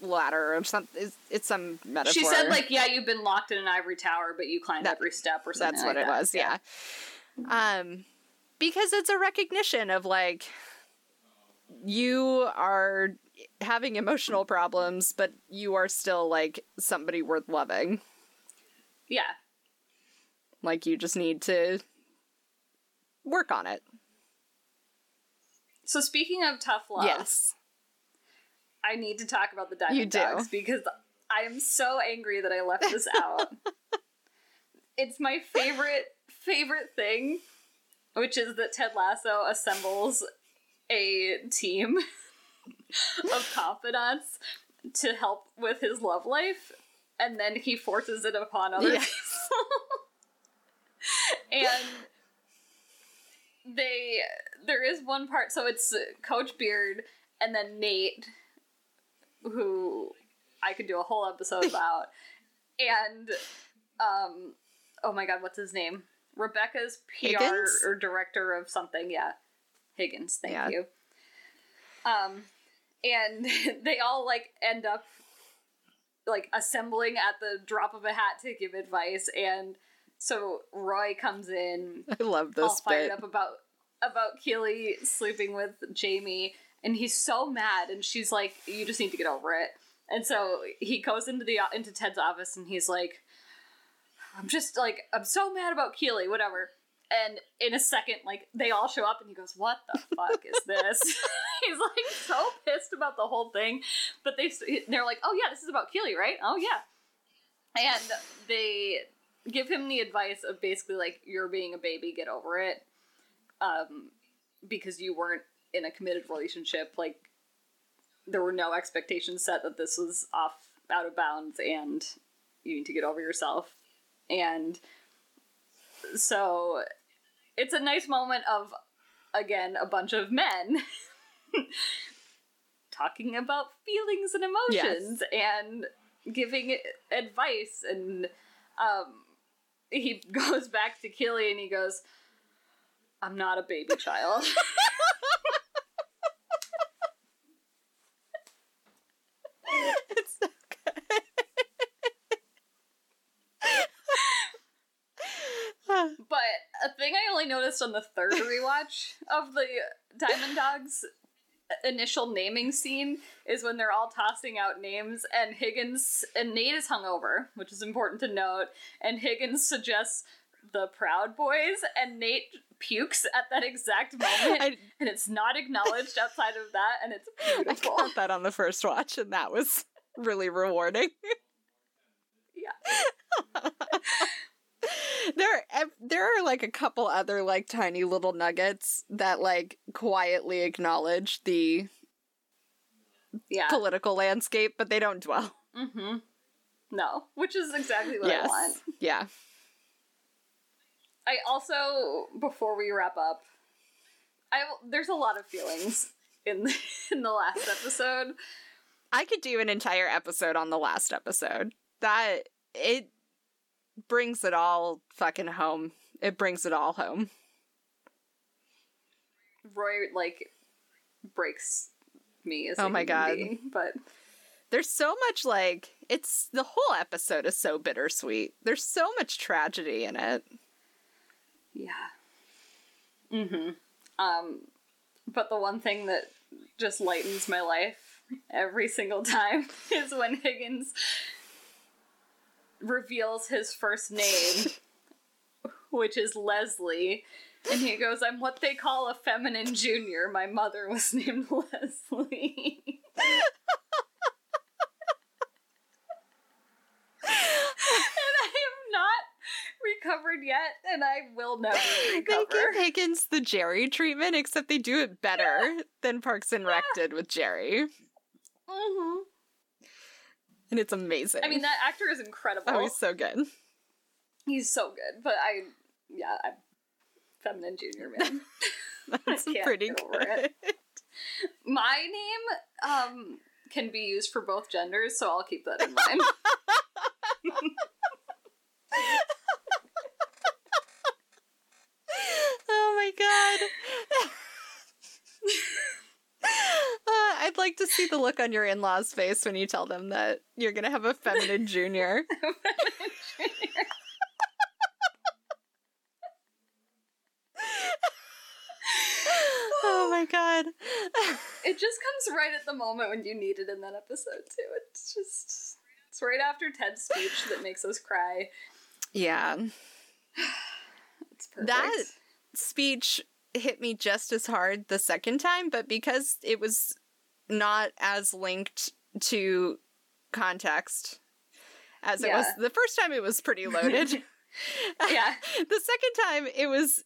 ladder or something. It's, it's some metaphor. She said, like, yeah, you've been locked in an ivory tower, but you climbed that, every step or something. That's like what it that. was. Yeah. yeah. Um, because it's a recognition of, like, you are having emotional problems, but you are still, like, somebody worth loving. Yeah. Like, you just need to work on it. So, speaking of tough love, yes, I need to talk about the Diamondbacks because I am so angry that I left this out. It's my favorite, favorite thing, which is that Ted Lasso assembles a team of confidants to help with his love life, and then he forces it upon other yes. people. And they, there is one part, so it's Coach Beard and then Nate, who I could do a whole episode about, and um, oh my god, what's his name? Rebecca's P R Higgins? Or director of something, yeah, Higgins. Thank yeah. you. Um. And they all, like, end up, like, assembling at the drop of a hat to give advice. And so Roy comes in. I love this all fired bit. up about, about Keeley sleeping with Jamie. And he's so mad. And she's like, you just need to get over it. And so he goes into the into Ted's office and he's like, I'm just, like, I'm so mad about Keeley, whatever. And in a second, like, they all show up and he goes, what the fuck is this? He's, like, so pissed about the whole thing. But they, they're like, oh, yeah, this is about Keeley, right? Oh, yeah. And they give him the advice of basically, like, you're being a baby, get over it. Um, because you weren't in a committed relationship. Like, there were no expectations set that this was off, out of bounds, and you need to get over yourself. And so it's a nice moment of, again, a bunch of men talking about feelings and emotions yes. and giving advice. And um, he goes back to Keeley and he goes, I'm not a baby child. It's so good. But a thing I only noticed on the third rewatch of the Diamond Dogs initial naming scene is when they're all tossing out names, and Higgins and Nate is hungover, which is important to note, and Higgins suggests the Proud Boys, and Nate pukes at that exact moment, I, and it's not acknowledged outside of that, and it's beautiful. I caught that on the first watch, and that was really rewarding. Yeah. There are, there are, like, a couple other, like, tiny little nuggets that, like, quietly acknowledge the yeah. political landscape, but they don't dwell. Mm-hmm. No, which is exactly what yes. I want. Yeah. I also, before we wrap up, I there's a lot of feelings in the, in the last episode. I could do an entire episode on the last episode. That it brings it all fucking home. It brings it all home. Roy like breaks me as a oh my god being, but there's so much like it's the whole episode is so bittersweet. There's so much tragedy in it. Yeah. Mm-hmm. Um, but the one thing that just lightens my life every single time is when Higgins reveals his first name, which is Leslie, and he goes, "I'm what they call a feminine junior. My mother was named Leslie." And I am not recovered yet, and I will never recover. They give Higgins the Jerry treatment, except they do it better yeah. than Parks and Rec yeah. did with Jerry. Mm-hmm. And it's amazing. I mean, that actor is incredible. Oh, he's so good. He's so good, but I, yeah, I'm feminine junior, man. That's pretty good. My name um, can be used for both genders, so I'll keep that in mind. Oh my god. uh, I'd like to see the look on your in-laws' face when you tell them that you're gonna have a feminine junior. A feminine junior. Oh my god. It just comes right at the moment when you need it in that episode too. It's just it's right after Ted's speech that makes us cry. Yeah. It's perfect. That speech hit me just as hard the second time, but because it was not as linked to context as yeah. it was the first time, it was pretty loaded. Yeah. The second time it was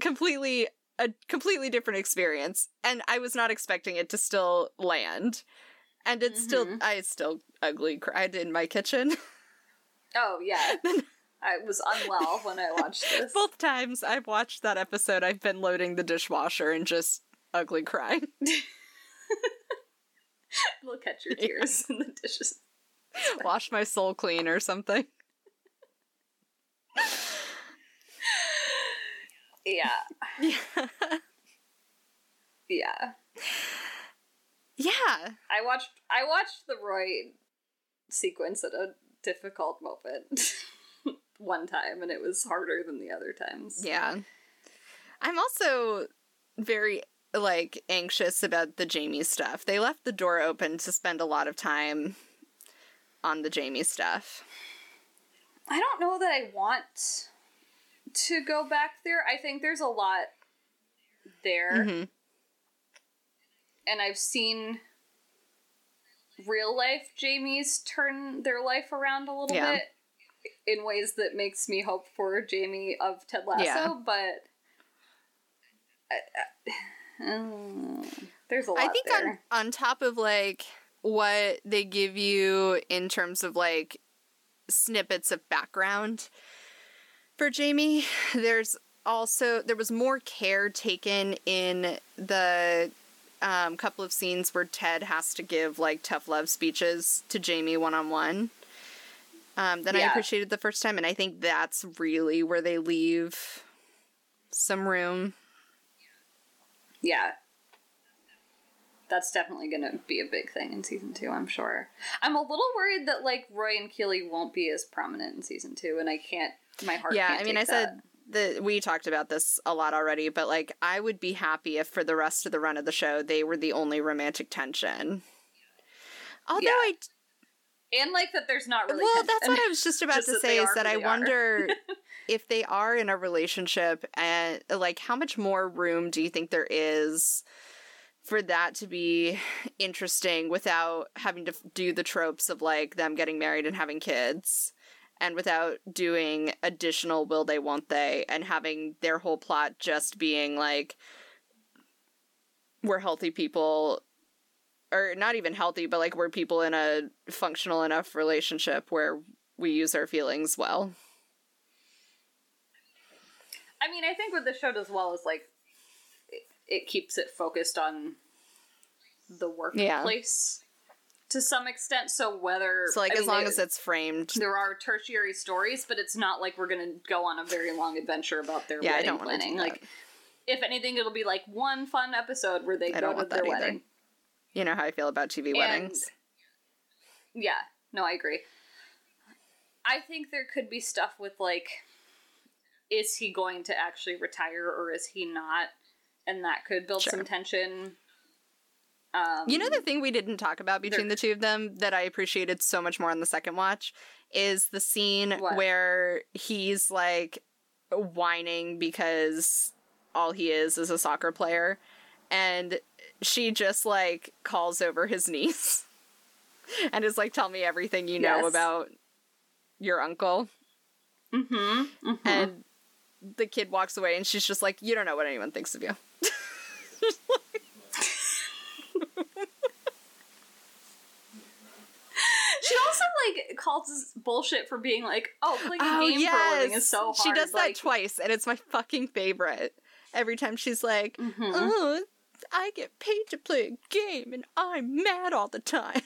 completely a completely different experience, and I was not expecting it to still land, and it's mm-hmm. still I still ugly cried in my kitchen. Oh yeah. I was unwell when I watched this. Both times I've watched that episode, I've been loading the dishwasher and just ugly crying. We'll catch your tears yeah. in the dishes. Wash my soul clean or something. Yeah. Yeah. Yeah. Yeah. I watched I watched the Roy sequence at a difficult moment. One time, and it was harder than the other times. Yeah. I'm also very, like, anxious about the Jamie stuff. They left the door open to spend a lot of time on the Jamie stuff. I don't know that I want to go back there. I think there's a lot there. Mm-hmm. And I've seen real-life Jamies turn their life around a little yeah. bit. In ways that makes me hope for Jamie of Ted Lasso, yeah. but I, I, um, there's a lot I think there. On, on top of, like, what they give you in terms of, like, snippets of background for Jamie, there's also, there was more care taken in the um, couple of scenes where Ted has to give, like, tough love speeches to Jamie one-on-one. Um, than yeah. I appreciated the first time, and I think that's really where they leave some room. Yeah. That's definitely going to be a big thing in season two, I'm sure. I'm a little worried that, like, Roy and Keeley won't be as prominent in season two, and I can't, my heart yeah, can't I mean, take I said that. that we talked about this a lot already, but, like, I would be happy if for the rest of the run of the show, they were the only romantic tension. Although yeah. I... And, like, that there's not really... Well, tension. That's what I was just about just to say, is that I wonder if they are in a relationship, and, like, how much more room do you think there is for that to be interesting without having to do the tropes of, like, them getting married and having kids, and without doing additional will they, won't they, and having their whole plot just being, like, we're healthy people... Or not even healthy, but, like, we're people in a functional enough relationship where we use our feelings well. I mean, I think what the show does well is, like, it, it keeps it focused on the workplace, yeah, to some extent. So whether so like I as mean, long it, as it's framed, there are tertiary stories, but it's not like we're gonna go on a very long adventure about their yeah, wedding I don't planning. Do like, if anything, it'll be like one fun episode where they I go to their wedding. Either. You know how I feel about T V weddings. And, yeah, no, I agree. I think there could be stuff with like, is he going to actually retire or is he not? And that could build sure. some tension. Um, you know the thing we didn't talk about between the two of them that I appreciated so much more on the second watch is the scene what? where he's like whining because all he is is a soccer player and she just like calls over his niece and is like, tell me everything you know yes. about your uncle. Mm-hmm, mm-hmm. And the kid walks away and she's just like, you don't know what anyone thinks of you. She also, like, calls bullshit for being like, oh, playing oh, a game yes. for a living is so hard. She does like, that twice, and it's my fucking favorite. Every time she's like, mm-hmm. oh, I get paid to play a game, and I'm mad all the time.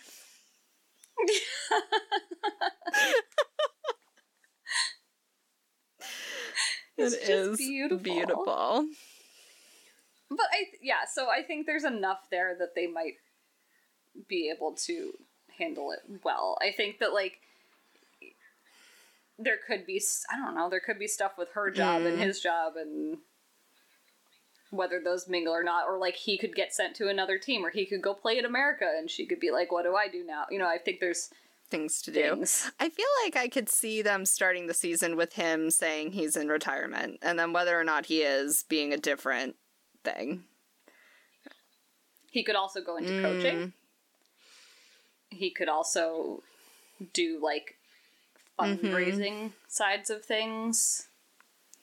It's it just is beautiful. beautiful. But, I th- yeah, so I think there's enough there that they might be able to handle it well. I think that, like, there could be, I don't know, there could be stuff with her job mm. and his job and whether those mingle or not. Or, like, he could get sent to another team or he could go play in America and she could be like, what do I do now? You know, I think there's things to things. do. I feel like I could see them starting the season with him saying he's in retirement and then whether or not he is being a different thing. He could also go into mm. coaching. He could also do, like, fundraising mm-hmm. sides of things.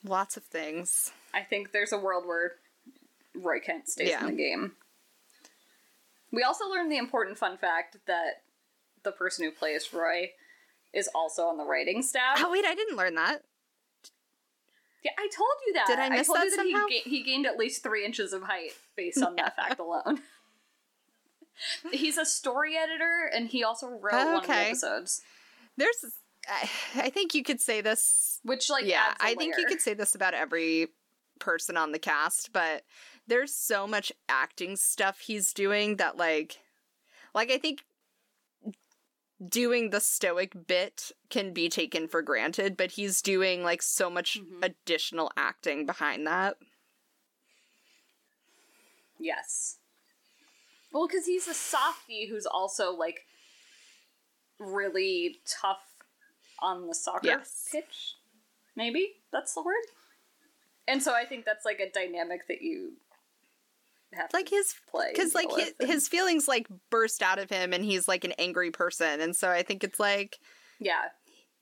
Lots of things. I think there's a world where Roy Kent stays yeah. in the game. We also learned the important fun fact that the person who plays Roy is also on the writing staff. Oh, wait, I didn't learn that. Yeah, I told you that. Did I miss I told that, you that somehow? He, ga- he gained at least three inches of height based on that fact alone. He's a story editor, and he also wrote okay. one of the episodes. There's, I, I think you could say this, which like yeah, adds a I layer. think you could say this about every person on the cast, but there's so much acting stuff he's doing that like, like I think doing the stoic bit can be taken for granted, but he's doing like so much mm-hmm. additional acting behind that. Yes. Well, because he's a softie who's also, like, really tough on the soccer yes. pitch. Maybe that's the word? And so I think that's, like, a dynamic that you have like to his, play. Because, like, his, and... his feelings, like, burst out of him, and he's, like, an angry person. And so I think it's, like... Yeah.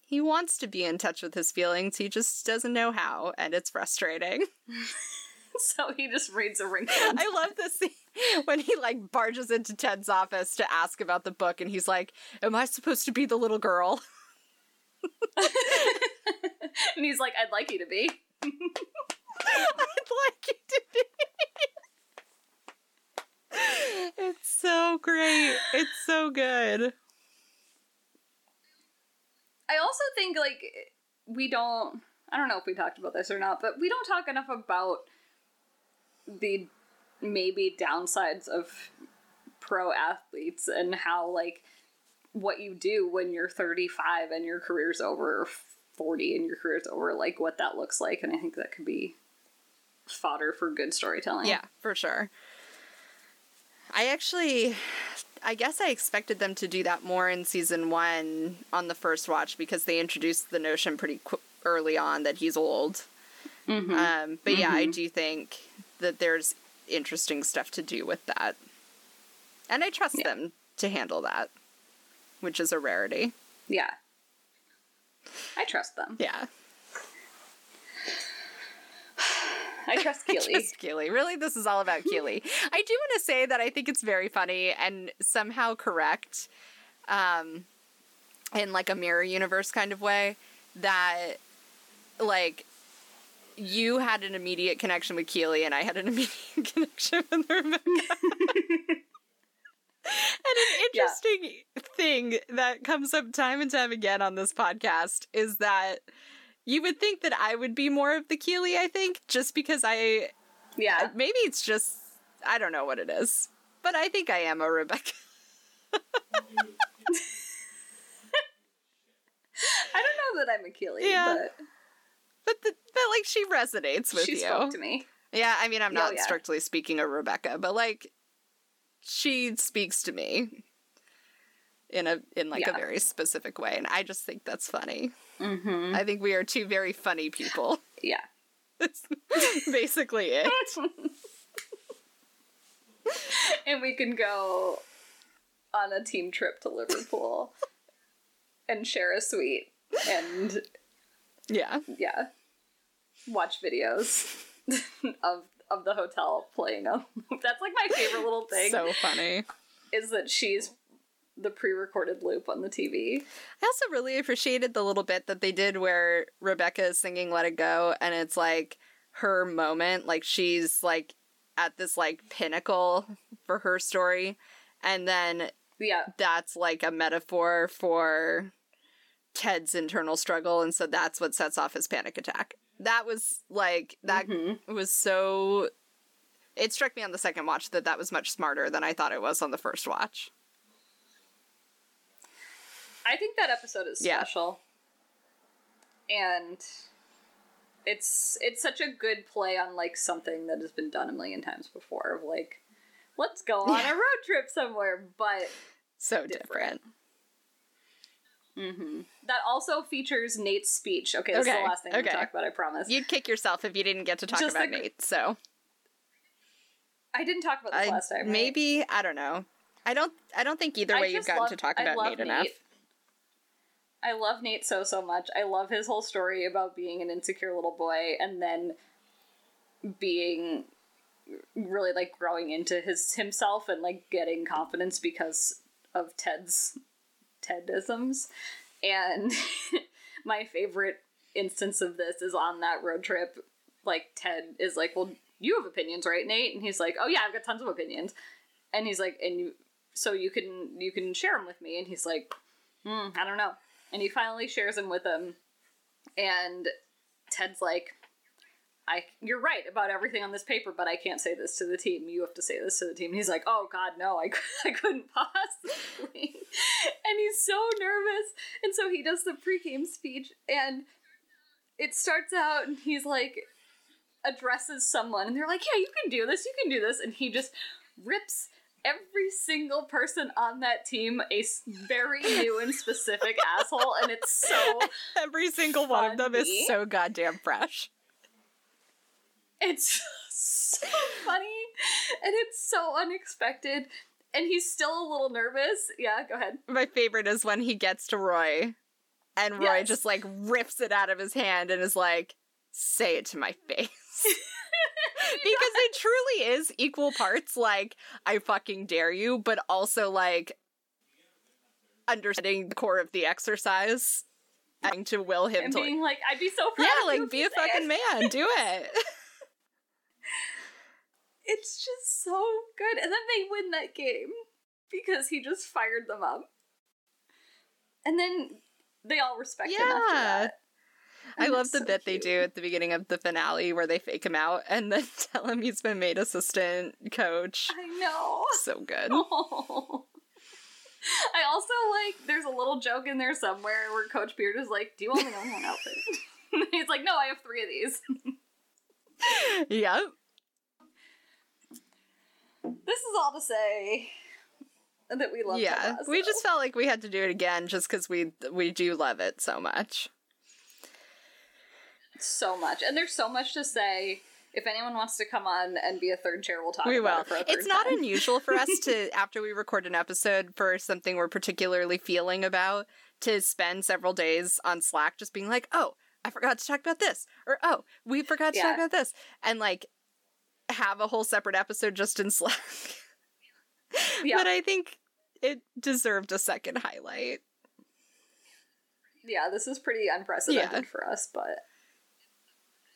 He wants to be in touch with his feelings. He just doesn't know how, and it's frustrating. So he just reads a wrinkle. I love this scene when he, like, barges into Ted's office to ask about the book, and he's like, am I supposed to be the little girl? And he's like, I'd like you to be. I'd like you to be. It's so great. It's so good. I also think, like, we don't... I don't know if we talked about this or not, but we don't talk enough about the maybe downsides of pro athletes and how, like, what you do when you're thirty-five and your career's over, or forty and your career's over, like, what that looks like. And I think that could be fodder for good storytelling. Yeah, for sure. I actually, I guess I expected them to do that more in season one on the first watch because they introduced the notion pretty qu- early on that he's old. Mm-hmm. Um, but mm-hmm. yeah, I do think that there's interesting stuff to do with that. And I trust yeah. them to handle that, which is a rarity. Yeah. I trust them. Yeah. I trust Keeley. I trust Keeley. Really, this is all about Keeley. I do want to say that I think it's very funny and somehow correct, um, in like a mirror universe kind of way, that like... you had an immediate connection with Keeley, and I had an immediate connection with Rebecca. And an interesting yeah. thing that comes up time and time again on this podcast is that you would think that I would be more of the Keeley, I think, just because I... Yeah. Maybe it's just... I don't know what it is. But I think I am a Rebecca. I don't know that I'm a Keeley, yeah. but... But, the, but, like, she resonates with she you. She spoke to me. Yeah, I mean, I'm not oh, yeah. strictly speaking of Rebecca, but, like... She speaks to me in a in like yeah. a very specific way, and I just think that's funny. Mm-hmm. I think we are two very funny people. Yeah, that's basically it. And we can go on a team trip to Liverpool and share a suite and yeah, yeah, watch videos of. of the hotel playing a loop. That's like my favorite little thing. So funny. Is that she's the pre-recorded loop on the T V. I also really appreciated the little bit that they did where Rebecca is singing Let It Go, and it's like her moment. Like she's like at this like pinnacle for her story. And then yeah. that's like a metaphor for Ted's internal struggle. And so that's what sets off his panic attack. That was, like, that mm-hmm. was so... It struck me on the second watch that that was much smarter than I thought it was on the first watch. I think that episode is yeah. special. And it's it's such a good play on, like, something that has been done a million times before. Of, like, let's go on yeah. a road trip somewhere, but... So different. different. Mm-hmm. That also features Nate's speech. Okay, this okay. is the last thing okay. we talk about, I promise. You'd kick yourself if you didn't get to talk Just about like, Nate, so. I didn't talk about this I, last time. Maybe, right? I don't know. I don't I don't think either way you've gotten love, to talk about Nate, Nate enough. I love Nate so, so much. I love his whole story about being an insecure little boy and then being really, like, growing into his himself and, like, getting confidence because of Ted's... Tedisms. And my favorite instance of this is on that road trip. Like, Ted is like, well, you have opinions, right, Nate? And he's like, oh yeah, I've got tons of opinions. And he's like, and you, so you can, you can share them with me. And he's like, mm, I don't know. And he finally shares them with him. And Ted's like, I, you're right about everything on this paper, but I can't say this to the team. You have to say this to the team. And he's like, oh, God, no, I, I couldn't possibly. And he's so nervous. And so he does the pregame speech, and it starts out, and he's like, addresses someone, and they're like, yeah, you can do this, you can do this. And he just rips every single person on that team a very new and specific asshole, and it's so Every single funny. One of them is so goddamn fresh. It's so funny, and it's so unexpected, and he's still a little nervous. Yeah, go ahead. My favorite is when he gets to Roy, and Roy yes. just, like, rips it out of his hand and is like, say it to my face. Because it truly is equal parts, like, I fucking dare you, but also, like, understanding the core of the exercise, and to will him and to, being like, I'd be so proud yeah, of like, be a fucking it. Man, do it. It's just so good. And then they win that game because he just fired them up. And then they all respect yeah. him after that. And I love the so bit cute. They do at the beginning of the finale where they fake him out and then tell him he's been made assistant coach. I know. So good. Oh. I also like, there's a little joke in there somewhere where Coach Beard is like, do you only own one outfit? And he's like, no, I have three of these. Yep. This is all to say that we love. Yeah, Ted Lasso. We just felt like we had to do it again, just because we we do love it so much, so much. And there's so much to say. If anyone wants to come on and be a third chair, we'll talk. We about will. It for a third it's not time. Unusual for us to, after we record an episode for something we're particularly feeling about, to spend several days on Slack just being like, "Oh, I forgot to talk about this," or "Oh, we forgot to yeah. talk about this," and like. Have a whole separate episode just in Slack. yeah. But I think it deserved a second highlight. Yeah, this is pretty unprecedented yeah. for us, but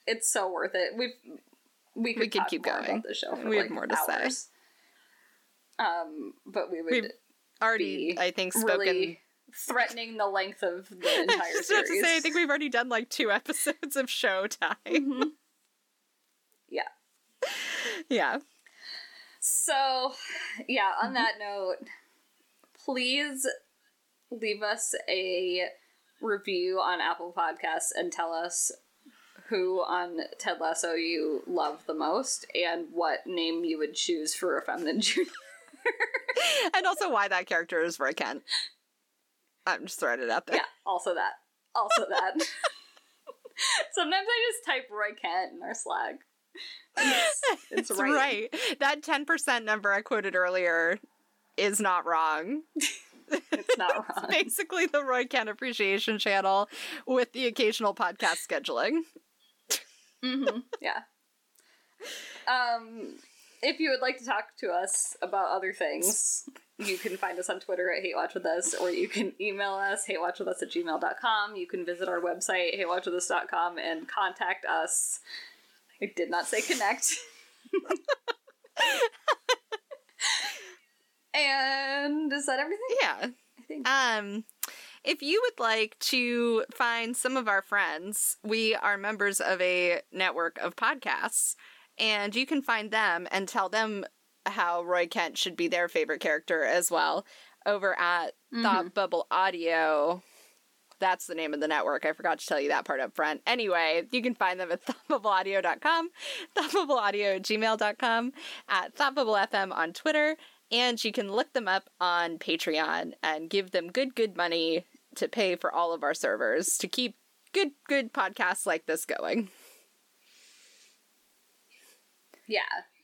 it's so worth it. We've we could, we could keep going about the show. For we like have more to hours. say. Um, but we would We've already, be I think, spoken. Really threatening the length of the entire I was series. To say, I think we've already done like two episodes of Showtime. Mm-hmm. Yeah. Yeah. So, yeah, on that note, please leave us a review on Apple Podcasts and tell us who on Ted Lasso you love the most and what name you would choose for Effeminate Junior And also why that character is Roy Kent. I'm just throwing it out there. Yeah, also that. Also that. Sometimes I just type Roy Kent in our Slack. It's, it's, it's right. right. That ten percent number I quoted earlier is not wrong. It's not wrong. It's basically the Roy Kent Appreciation Channel with the occasional podcast scheduling. Mm-hmm. Yeah. Um, if you would like to talk to us about other things, you can find us on Twitter at HateWatchWithUs, or you can email us, hatewatchwithus at gmail dot com. You can visit our website, hatewatchwithus dot com, and contact us. I did not say connect. And is that everything? Yeah. I think. Um, if you would like to find some of our friends, we are members of a network of podcasts, and you can find them and tell them how Roy Kent should be their favorite character as well over at mm-hmm. Thought Bubble Audio. That's the name of the network. I forgot to tell you that part up front. Anyway, you can find them at thought bubble audio dot com, thought bubble audio at gmail dot com, at ThoughtBubbleFM on Twitter, and you can look them up on Patreon and give them good, good money to pay for all of our servers to keep good, good podcasts like this going. Yeah.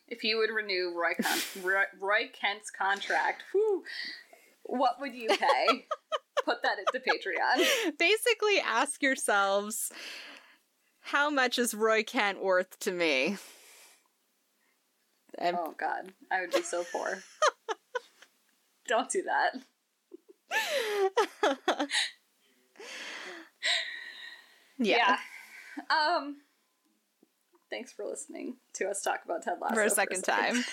If you would renew Roy, Con- Roy-, Roy Kent's contract, whew, what would you pay? Put that into Patreon. Basically, ask yourselves, how much is Roy Kent worth to me? And oh, God. I would be so poor. Don't do that. Yeah. yeah. Um... Thanks for listening to us talk about Ted Lasso. For a second for a time. Second.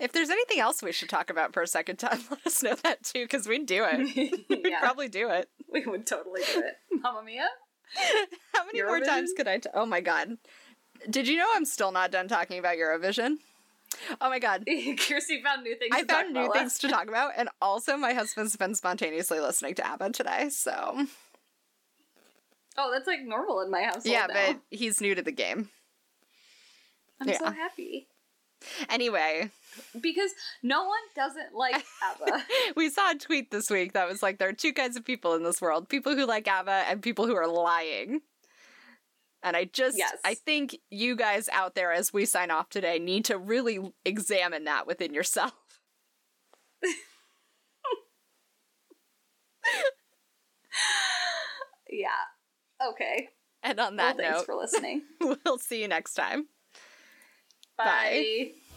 If there's anything else we should talk about for a second time, let us know that too, because we'd do it. We'd yeah. probably do it. We would totally do it. Mamma Mia? How many Eurovision? More times could I... T- oh my god. Did you know I'm still not done talking about Eurovision? Oh my god. Kirstie found new things I to talk about. I found new things to talk about, and also my husband's been spontaneously listening to ABBA today, so... Oh, that's like normal in my household Yeah, now. But he's new to the game. I'm yeah. so happy. Anyway. Because no one doesn't like ABBA. We saw a tweet this week that was like, there are two kinds of people in this world. People who like ABBA and people who are lying. And I just, yes. I think you guys out there as we sign off today need to really examine that within yourself. Yeah. Okay. And on that well, thanks note. Thanks for listening. We'll see you next time. Bye. Bye.